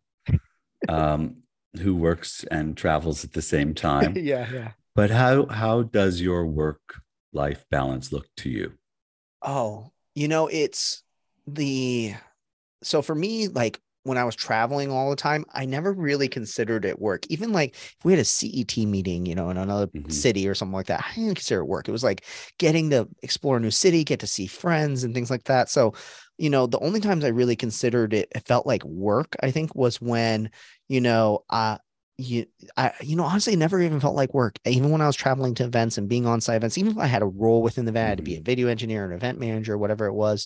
um, who works and travels at the same time. yeah, yeah. But how how does your work life balance look to you? Oh, you know, it's the so for me, like, when I was traveling all the time, I never really considered it work. Even like if we had a C E T meeting, you know, in another mm-hmm. city or something like that, I didn't consider it work. It was like getting to explore a new city, get to see friends and things like that. So, you know, the only times I really considered it, it felt like work, I think, was when, you know, uh, you, I, you know, honestly, it never even felt like work. Even when I was traveling to events and being on site events, even if I had a role within the event, I had to be a video engineer, an event manager, whatever it was,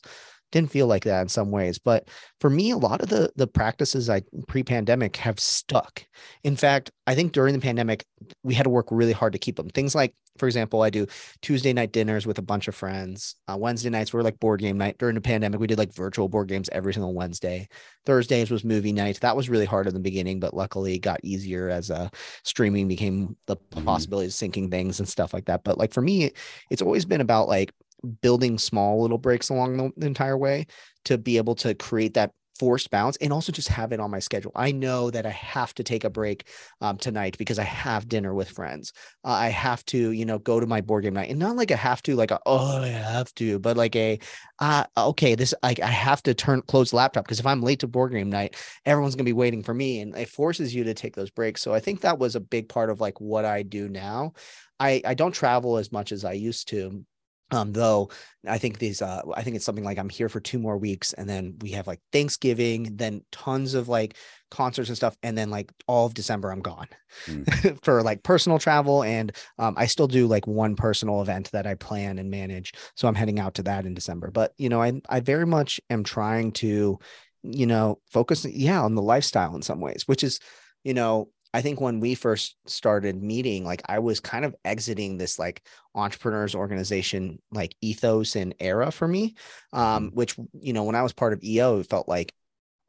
didn't feel like that in some ways. But for me, a lot of the the practices I pre-pandemic have stuck. In fact, I think during the pandemic, we had to work really hard to keep them. Things like, for example, I do Tuesday night dinners with a bunch of friends. Uh, Wednesday nights were like board game night. During the pandemic, we did like virtual board games every single Wednesday. Thursdays was movie night. That was really hard in the beginning, but luckily it got easier as uh, streaming became the possibility mm-hmm. of syncing things and stuff like that. But like for me, it's always been about like building small little breaks along the, the entire way to be able to create that forced balance and also just have it on my schedule. I know that I have to take a break um, tonight because I have dinner with friends. Uh, I have to, you know, go to my board game night, and not like a have to, like, a, oh, I have to, but like a, uh, okay, this, like I have to turn close the laptop because if I'm late to board game night, everyone's going to be waiting for me, and it forces you to take those breaks. So I think that was a big part of like what I do now. I, I don't travel as much as I used to. Um, though I think these, uh, I think it's something like I'm here for two more weeks, and then we have like Thanksgiving, then tons of like concerts and stuff, and then like all of December I'm gone mm. for like personal travel, and um, I still do like one personal event that I plan and manage, so I'm heading out to that in December. But you know, I I very much am trying to, you know, focus yeah on the lifestyle in some ways, which is, you know, I think when we first started meeting, like I was kind of exiting this like entrepreneurs organization, like ethos and era for me, um, which, you know, when I was part of E O, it felt like,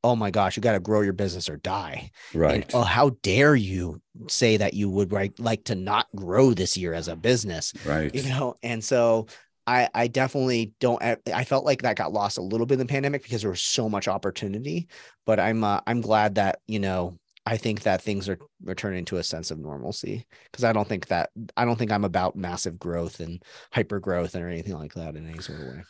oh my gosh, you got to grow your business or die. Right. And, oh, how dare you say that you would like, like to not grow this year as a business. Right. You know? And so I, I definitely don't, I felt like that got lost a little bit in the pandemic because there was so much opportunity, but I'm, uh, I'm glad that, you know, I think that things are returning to a sense of normalcy because I don't think that, I don't think I'm about massive growth and hyper growth or anything like that in any sort of way.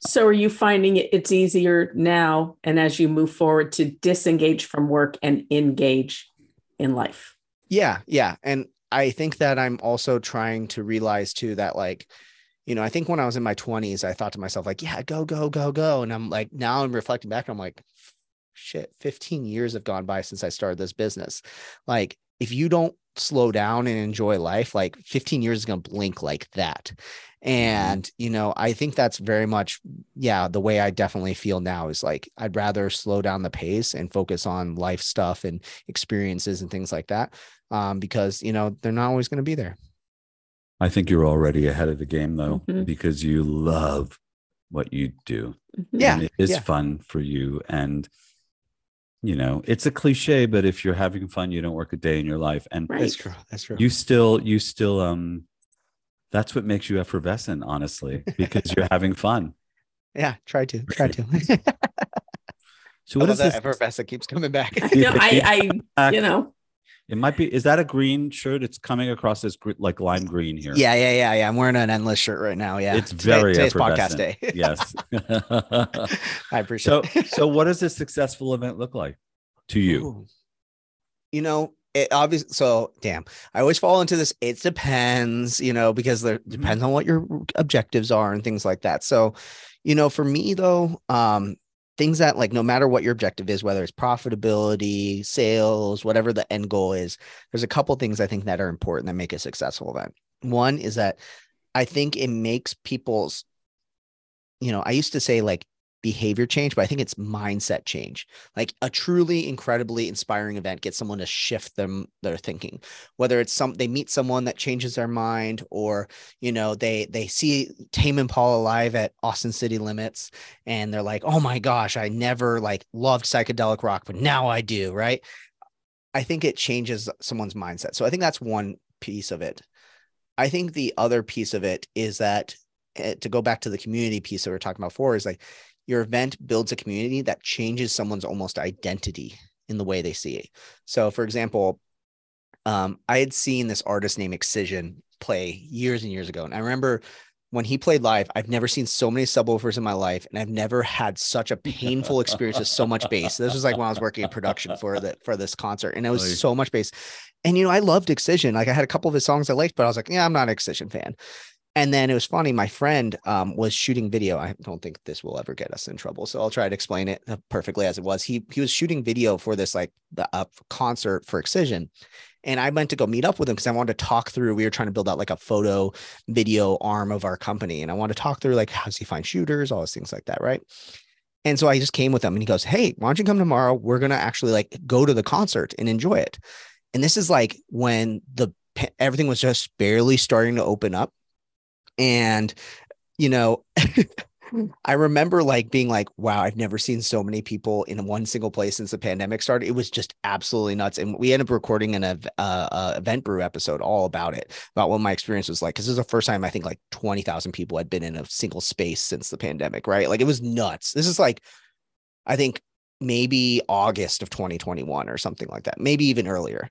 So are you finding it's easier now and as you move forward to disengage from work and engage in life? Yeah. Yeah. And I think that I'm also trying to realize too that like, you know, I think when I was in my twenties, I thought to myself like, yeah, go, go, go, go. And I'm like, now I'm reflecting back. I'm like, shit, fifteen years have gone by since I started this business. Like if you don't slow down and enjoy life, like fifteen years is going to blink like that. And, you know, I think that's very much, yeah, the way I definitely feel now is like, I'd rather slow down the pace and focus on life stuff and experiences and things like that. Um, because, you know, they're not always going to be there. I think you're already ahead of the game though, mm-hmm. because you love what you do. Yeah. And it is yeah. fun for you. And, you know, it's a cliche, but if you're having fun, you don't work a day in your life. And right. that's true. That's true. You still, you still, um, that's what makes you effervescent, honestly, because you're having fun. Yeah, try to, try to. So what is this? Effervescent keeps coming back. No, I, I, you know. It might be, is that a green shirt? It's coming across as like lime green here. Yeah, yeah, yeah, yeah. I'm wearing an Endless shirt right now. Yeah. It's very Today, Today's podcast day. Yes. I appreciate so, it. So what does a successful event look like to you? Ooh. You know, it obviously, so damn, I always fall into this. It depends, you know, because there depends on what your objectives are and things like that. So, you know, for me though, um, things that like, no matter what your objective is, whether it's profitability, sales, whatever the end goal is, there's a couple of things I think that are important that make a successful event. One is that I think it makes people's, you know, I used to say like behavior change, but I think it's mindset change. Like a truly incredibly inspiring event gets someone to shift them, their thinking, whether it's some, they meet someone that changes their mind or, you know, they, they see Tame Impala live at Austin City Limits and they're like, oh my gosh, I never like loved psychedelic rock, but now I do. Right. I think it changes someone's mindset. So I think that's one piece of it. I think the other piece of it is that to go back to the community piece that we were talking about before is like, your event builds a community that changes someone's almost identity in the way they see it. So for example, um, I had seen this artist named Excision play years and years ago. And I remember when he played live, I've never seen so many subwoofers in my life. And I've never had such a painful experience with so much bass. This was like when I was working in production for the, for this concert. And it was like, so much bass. And, you know, I loved Excision. Like I had a couple of his songs I liked, but I was like, yeah, I'm not an Excision fan. And then it was funny. My friend um, was shooting video. I don't think this will ever get us in trouble, so I'll try to explain it perfectly as it was. He he was shooting video for this like the uh, concert for Excision, and I went to go meet up with him because I wanted to talk through. We were trying to build out like a photo video arm of our company, and I wanted to talk through like how does he find shooters, all those things like that, right? And so I just came with him, and he goes, "Hey, why don't you come tomorrow? We're gonna actually like go to the concert and enjoy it." And this is like when the everything was just barely starting to open up. And, you know, I remember like being like, wow, I've never seen so many people in one single place since the pandemic started. It was just absolutely nuts. And we ended up recording an uh, uh, Event Brew episode all about it, about what my experience was like. Because this is the first time I think like twenty thousand people had been in a single space since the pandemic, right? Like it was nuts. This is like, I think maybe August of twenty twenty-one or something like that, maybe even earlier.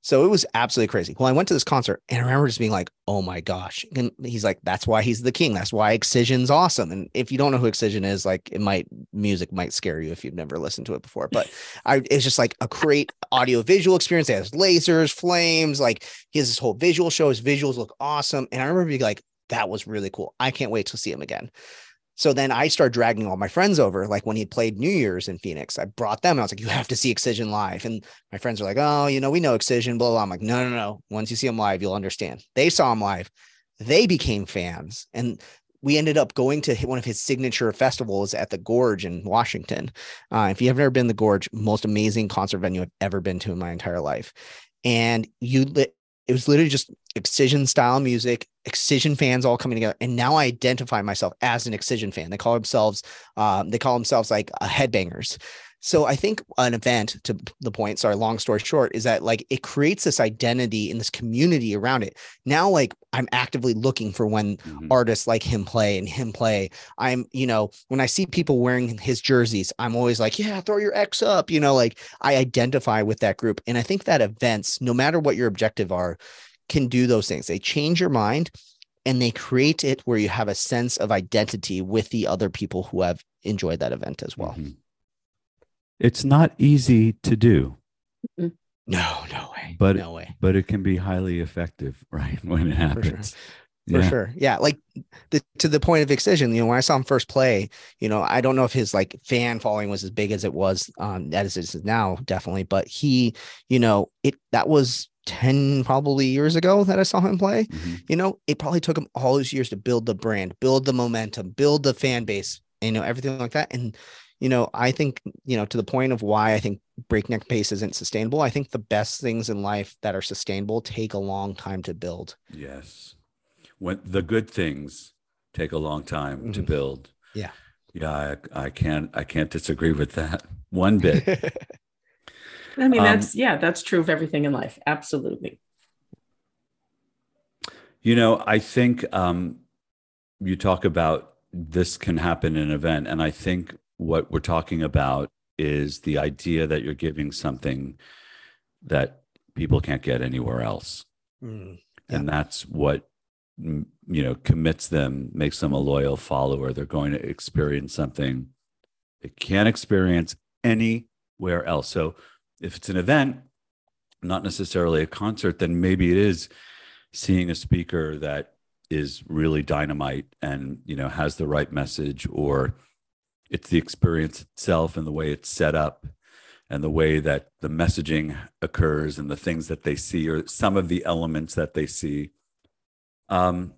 So it was absolutely crazy. Well, I went to this concert and I remember just being like, oh my gosh. And he's like, that's why he's the king. That's why Excision's awesome. And if you don't know who Excision is, like it might, music might scare you if you've never listened to it before, but I, it's just like a great audio visual experience. It has lasers, flames, like he has this whole visual show. His visuals look awesome. And I remember being like, that was really cool. I can't wait to see him again. So then I started dragging all my friends over. Like when he played New Year's in Phoenix, I brought them and I was like, you have to see Excision live. And my friends were like, oh, you know, we know Excision, blah, blah, blah. I'm like, no, no, no. Once you see him live, you'll understand. They saw him live. They became fans. And we ended up going to one of his signature festivals at the Gorge in Washington. Uh, if you have never been to the Gorge, most amazing concert venue I've ever been to in my entire life. and you lit, it was literally just Excision style music, Excision fans all coming together. And now I identify myself as an Excision fan. They call themselves, um, they call themselves like uh, headbangers. So I think an event, to the point, sorry, long story short, is that like it creates this identity and this community around it. Now, like I'm actively looking for when mm-hmm. artists like him play and him play. I'm, you know, when I see people wearing his jerseys, I'm always like, yeah, throw your X up, you know, like I identify with that group. And I think that events, no matter what your objective are, can do those things. They change your mind and they create it where you have a sense of identity with the other people who have enjoyed that event as well. Mm-hmm. It's not easy to do. No, no way. But, no way. But it can be highly effective, right? When it happens. For sure. Yeah. For sure. Yeah. Like the, to the point of Excision, you know, when I saw him first play, you know, I don't know if his like fan following was as big as it was, um, as it is now, definitely. But he, you know, it, that was ten probably years ago that I saw him play. Mm-hmm. You know, it probably took him all those years to build the brand, build the momentum, build the fan base, you know, everything like that. And, you know, I think, you know, to the point of why I think breakneck pace isn't sustainable, I think the best things in life that are sustainable take a long time to build. Yes. When the good things take a long time mm-hmm. to build. Yeah. Yeah. I, I can't, I can't disagree with that one bit. I mean, that's, um, yeah, that's true of everything in life. Absolutely. You know, I think um, you talk about this can happen in an event, and I think what we're talking about is the idea that you're giving something that people can't get anywhere else. Mm, yeah. And that's what, you know, commits them, makes them a loyal follower. They're going to experience something they can't experience anywhere else. So if it's an event, not necessarily a concert, then maybe it is seeing a speaker that is really dynamite and, you know, has the right message, or it's the experience itself and the way it's set up and the way that the messaging occurs and the things that they see, or some of the elements that they see. Um,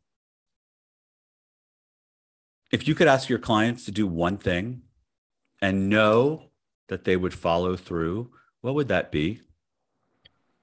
if you could ask your clients to do one thing and know that they would follow through, what would that be?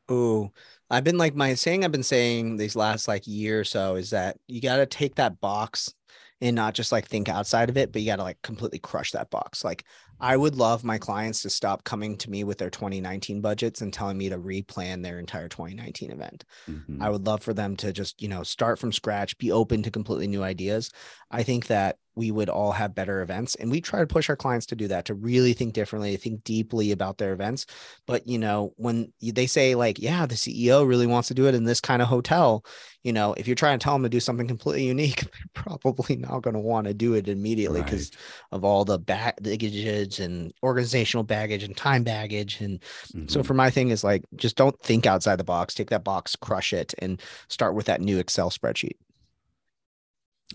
Oh, I've been like my saying I've been saying these last like year or so is that you got to take that box and not just like think outside of it, but you got to like completely crush that box. Like I would love my clients to stop coming to me with their twenty nineteen budgets and telling me to replan their entire twenty nineteen event. Mm-hmm. I would love for them to just, you know, start from scratch, be open to completely new ideas. I think that we would all have better events. And we try to push our clients to do that, to really think differently, to think deeply about their events. But, you know, when they say like, yeah, the C E O really wants to do it in this kind of hotel, you know, if you're trying to tell them to do something completely unique, they're probably not going to want to do it immediately because right. of all the baggage and organizational baggage and time baggage. And mm-hmm. so for my thing is like, just don't think outside the box, take that box, crush it, and start with that new Excel spreadsheet.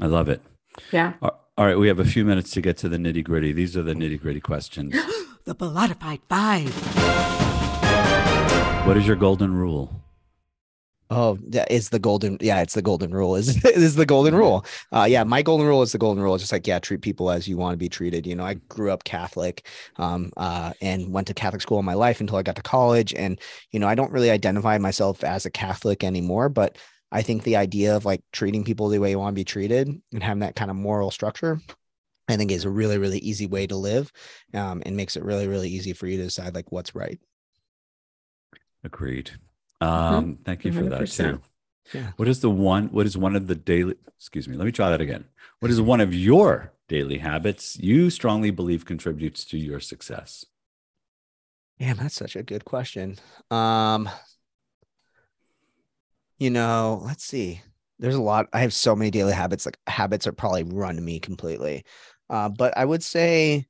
I love it. Yeah. Uh, All right, we have a few minutes to get to the nitty gritty. These are the nitty gritty questions. The Bollotified Five. What is your golden rule? Oh, that is the golden. Yeah, it's the golden rule. Is is the golden rule? Uh, yeah, my golden rule is the golden rule. It's just like, yeah, treat people as you want to be treated. You know, I grew up Catholic, um, uh, and went to Catholic school all my life until I got to college, and you know, I don't really identify myself as a Catholic anymore, but I think the idea of like treating people the way you want to be treated and having that kind of moral structure, I think is a really, really easy way to live, um, and makes it really, really easy for you to decide like what's right. Agreed. Um, mm-hmm. Thank you for that too. Yeah. What is the one, what is one of the daily, excuse me, let me try that again. What is one of your daily habits you strongly believe contributes to your success? Damn, that's such a good question. Um, You know, let's see. There's a lot. I have so many daily habits. Like habits are probably run me completely. Uh, but I would say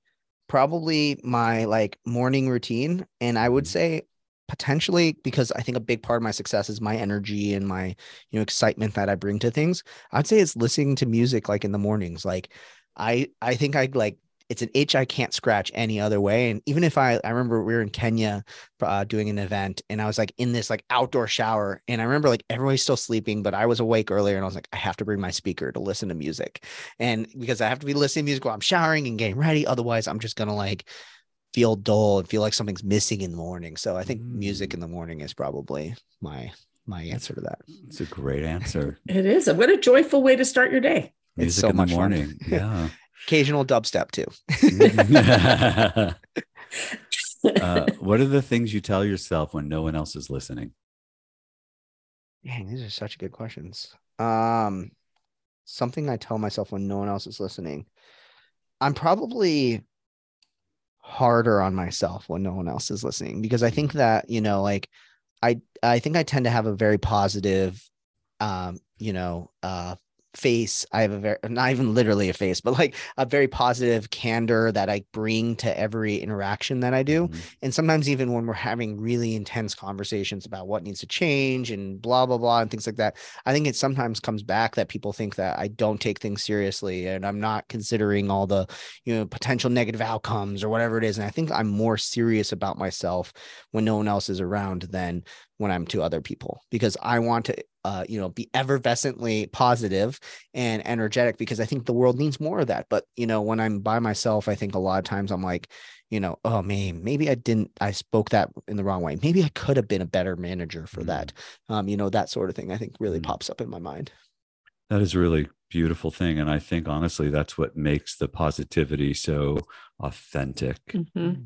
probably my like morning routine. And I would say potentially, because I think a big part of my success is my energy and my, you know, excitement that I bring to things. I'd say it's listening to music like in the mornings. Like I, I think I like, it's an itch I can't scratch any other way. And even if I, I remember we were in Kenya uh, doing an event, and I was like in this like outdoor shower, and I remember like everybody's still sleeping, but I was awake earlier, and I was like, I have to bring my speaker to listen to music. And because I have to be listening to music while I'm showering and getting ready. Otherwise I'm just going to like feel dull and feel like something's missing in the morning. So I think mm. music in the morning is probably my my answer to that. It's a great answer. It is. What a joyful way to start your day. Music so in the morning. Fun. Yeah. Occasional dubstep too. uh, what are the things you tell yourself when no one else is listening? Dang, these are such good questions. Um, something I tell myself when no one else is listening. I'm probably harder on myself when no one else is listening, because I think that, you know, like I, I think I tend to have a very positive, um, you know, uh, face. I have a very, not even literally a face, but like a very positive candor that I bring to every interaction that I do. Mm-hmm. And sometimes even when we're having really intense conversations about what needs to change and blah, blah, blah, and things like that, I think it sometimes comes back that people think that I don't take things seriously and I'm not considering all the, you know, potential negative outcomes or whatever it is. And I think I'm more serious about myself when no one else is around than when I'm to other people, because I want to, uh, you know, be effervescently positive and energetic, because I think the world needs more of that. But, you know, when I'm by myself, I think a lot of times I'm like, you know, oh man, maybe I didn't, I spoke that in the wrong way. Maybe I could have been a better manager for mm-hmm. that. Um, you know, that sort of thing, I think really mm-hmm. pops up in my mind. That is a really beautiful thing. And I think honestly, that's what makes the positivity so authentic. Mm-hmm.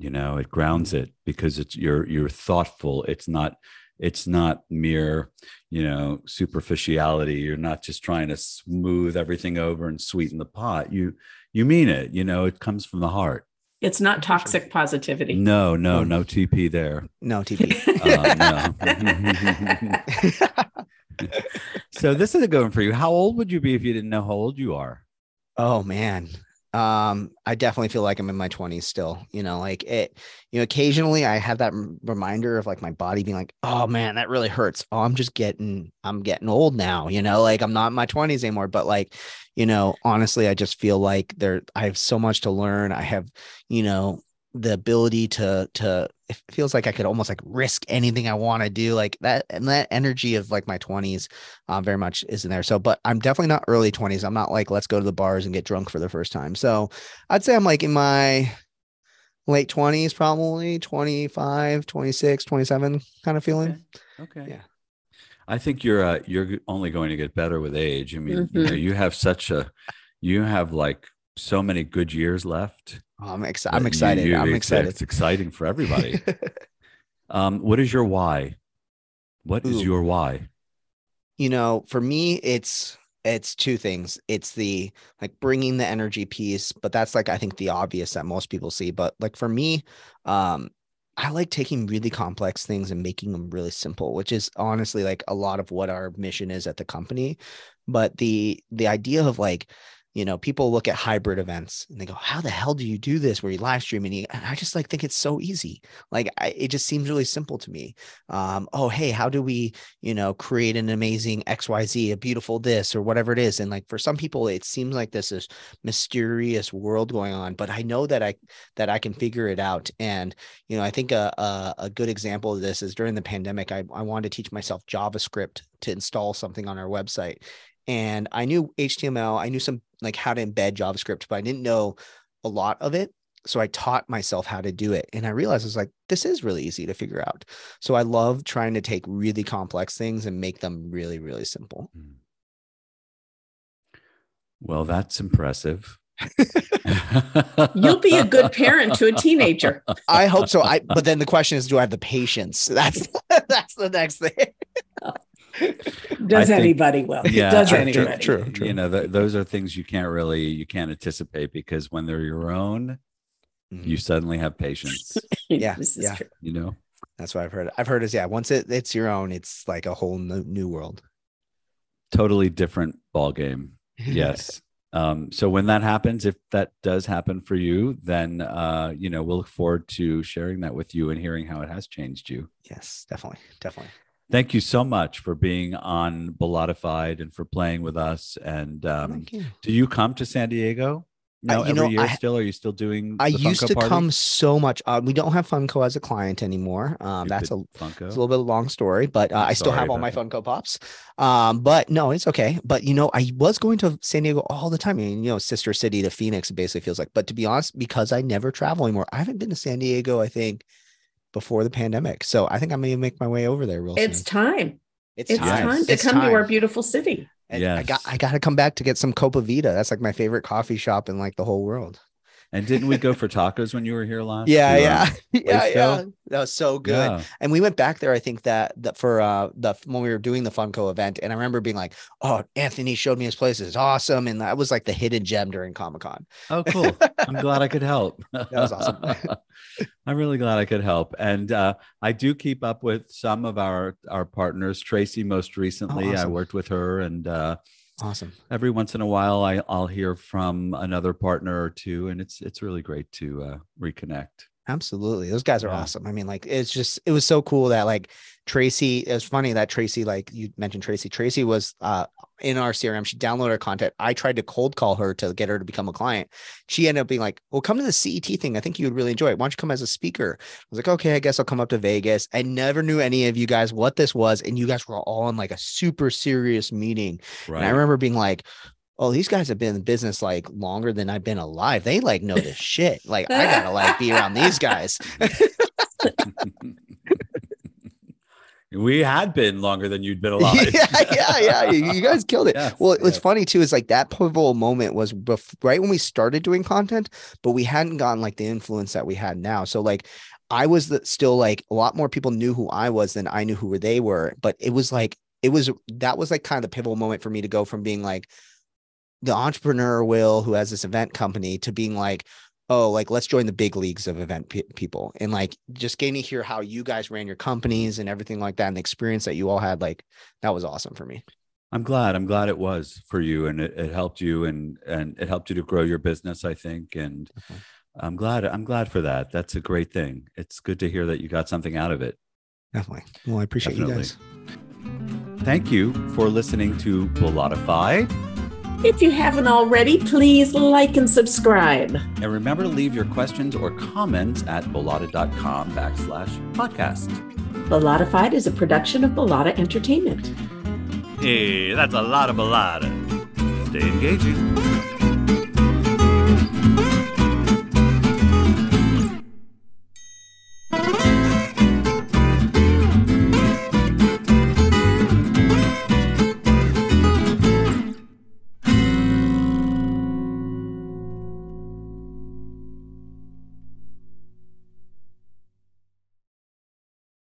You know, it grounds it because it's you're you're thoughtful. It's not it's not mere, you know, superficiality. You're not just trying to smooth everything over and sweeten the pot. You you mean it. You know, it comes from the heart. It's not toxic positivity. No, no, no T P there. No T P. Uh, no. So this is a good one for you. How old would you be if you didn't know how old you are? Oh man. Um, I definitely feel like I'm in my twenties still, you know, like it, you know, occasionally I have that r- reminder of like my body being like, oh man, that really hurts. Oh, I'm just getting, I'm getting old now, you know, like I'm not in my twenties anymore, but like, you know, honestly, I just feel like there, I have so much to learn. I have, you know, the ability to, to, it feels like I could almost like risk anything I want to do like that. And that energy of like my twenties um, very much isn't there. So, but I'm definitely not early twenties. I'm not like, let's go to the bars and get drunk for the first time. So I'd say I'm like in my late twenties, probably twenty-five, twenty-six, twenty-seven kind of feeling. Okay. Okay. Yeah. I think you're, uh, you're only going to get better with age. I mean, mm-hmm. you know, you have such a, you have like so many good years left. Oh, I'm, ex- I'm excited. You, you, I'm excited. It's exciting for everybody. um, what is your why? What Ooh. is your why? You know, for me, it's it's two things. It's the like bringing the energy piece, but that's like, I think the obvious that most people see. But like for me, um, I like taking really complex things and making them really simple, which is honestly like a lot of what our mission is at the company. But the the idea of like, you know, people look at hybrid events and they go, how the hell do you do this where you live stream? And, you, and I just like think it's so easy. Like I, it just seems really simple to me. Um, oh, hey, how do we, you know, create an amazing X Y Z, a beautiful this or whatever it is. And like for some people, it seems like this is mysterious world going on, but I know that I that I can figure it out. And, you know, I think a, a, a good example of this is during the pandemic, I, I wanted to teach myself JavaScript to install something on our website. And I knew H T M L, I knew some like how to embed JavaScript, but I didn't know a lot of it. So I taught myself how to do it. And I realized I was like, this is really easy to figure out. So I love trying to take really complex things and make them really, really simple. Well, that's impressive. You'll be a good parent to a teenager. I hope so. I, but then the question is, do I have the patience? That's, that's the next thing. Does think, anybody well? Yeah, Does true, anybody? True, true, true. You know, th- those are things you can't really, you can't anticipate because when they're your own, mm-hmm. you suddenly have patience. yeah, this is yeah. True. You know, that's what I've heard. I've heard is yeah. Once it, it's your own, it's like a whole new, new world. Totally different ball game. Yes. Um, so when that happens, if that does happen for you, then, uh, you know, we'll look forward to sharing that with you and hearing how it has changed you. Yes, definitely. Definitely. Thank you so much for being on Bollotified and for playing with us. And um, do you come to San Diego? Now, I, you every know, year I, still, are you still doing? I the used Funko to party? Come so much. Uh, we don't have Funko as a client anymore. Um, that's a, Funko. a little bit of a long story, but uh, I still have all my that. Funko Pops. Um, but no, it's okay. But you know, I was going to San Diego all the time. I mean, you know, sister city to Phoenix, it basically feels like. But to be honest, because I never travel anymore, I haven't been to San Diego, I think, before the pandemic. So I think I'm going to make my way over there real it's soon. Time. It's, it's time. time to it's come time. to our beautiful city. And yes. I got I got to come back to get some Copa Vida. That's like my favorite coffee shop in like the whole world. And didn't we go for tacos when you were here last? Yeah, you yeah, yeah, yeah. That was so good. Yeah. And we went back there. I think that that for uh, the when we were doing the Funko event, and I remember being like, "Oh, Anthony showed me his place. It's awesome." And that was like the hidden gem during Comic-Con. Oh, cool! I'm glad I could help. That was awesome. I'm really glad I could help. And uh, I do keep up with some of our our partners. Tracy, most recently, oh, awesome. I worked with her and. Uh, Awesome. Every once in a while, I, I'll hear from another partner or two, and it's it's really great to uh, reconnect. Absolutely. Those guys are yeah. awesome. I mean, like, it's just, it was so cool that like Tracy, it was funny that Tracy, like you mentioned Tracy, Tracy was uh, in our C R M. She downloaded our content. I tried to cold call her to get her to become a client. She ended up being like, well, come to the C E T thing. I think you would really enjoy it. Why don't you come as a speaker? I was like, okay, I guess I'll come up to Vegas. I never knew any of you guys what this was. And you guys were all in like a super serious meeting. Right. And I remember being like, oh, these guys have been in business like longer than I've been alive. They like know this shit. Like I gotta like be around these guys. We had been longer than you'd been alive. yeah, yeah, yeah. You guys killed it. Yes, well, yes. What's funny too is like that pivotal moment was bef- right when we started doing content, but we hadn't gotten like the influence that we had now. So like I was the, still like a lot more people knew who I was than I knew who they were. But it was like it was that was like kind of the pivotal moment for me to go from being like the entrepreneur Will who has this event company to being like, oh, like let's join the big leagues of event pe- people. And like, just getting to hear how you guys ran your companies and everything like that. And the experience that you all had, like, that was awesome for me. I'm glad. I'm glad it was for you. And it, it helped you and, and it helped you to grow your business, I think. And okay. I'm glad, I'm glad for that. That's a great thing. It's good to hear that you got something out of it. Definitely. Well, I appreciate Definitely. you guys. Thank you for listening to Bollottify. If you haven't already, please like and subscribe. And remember to leave your questions or comments at Bollotta.com backslash podcast. Bollottified is a production of Bollotta Entertainment. Hey, that's a lot of Bollotta. Stay engaging.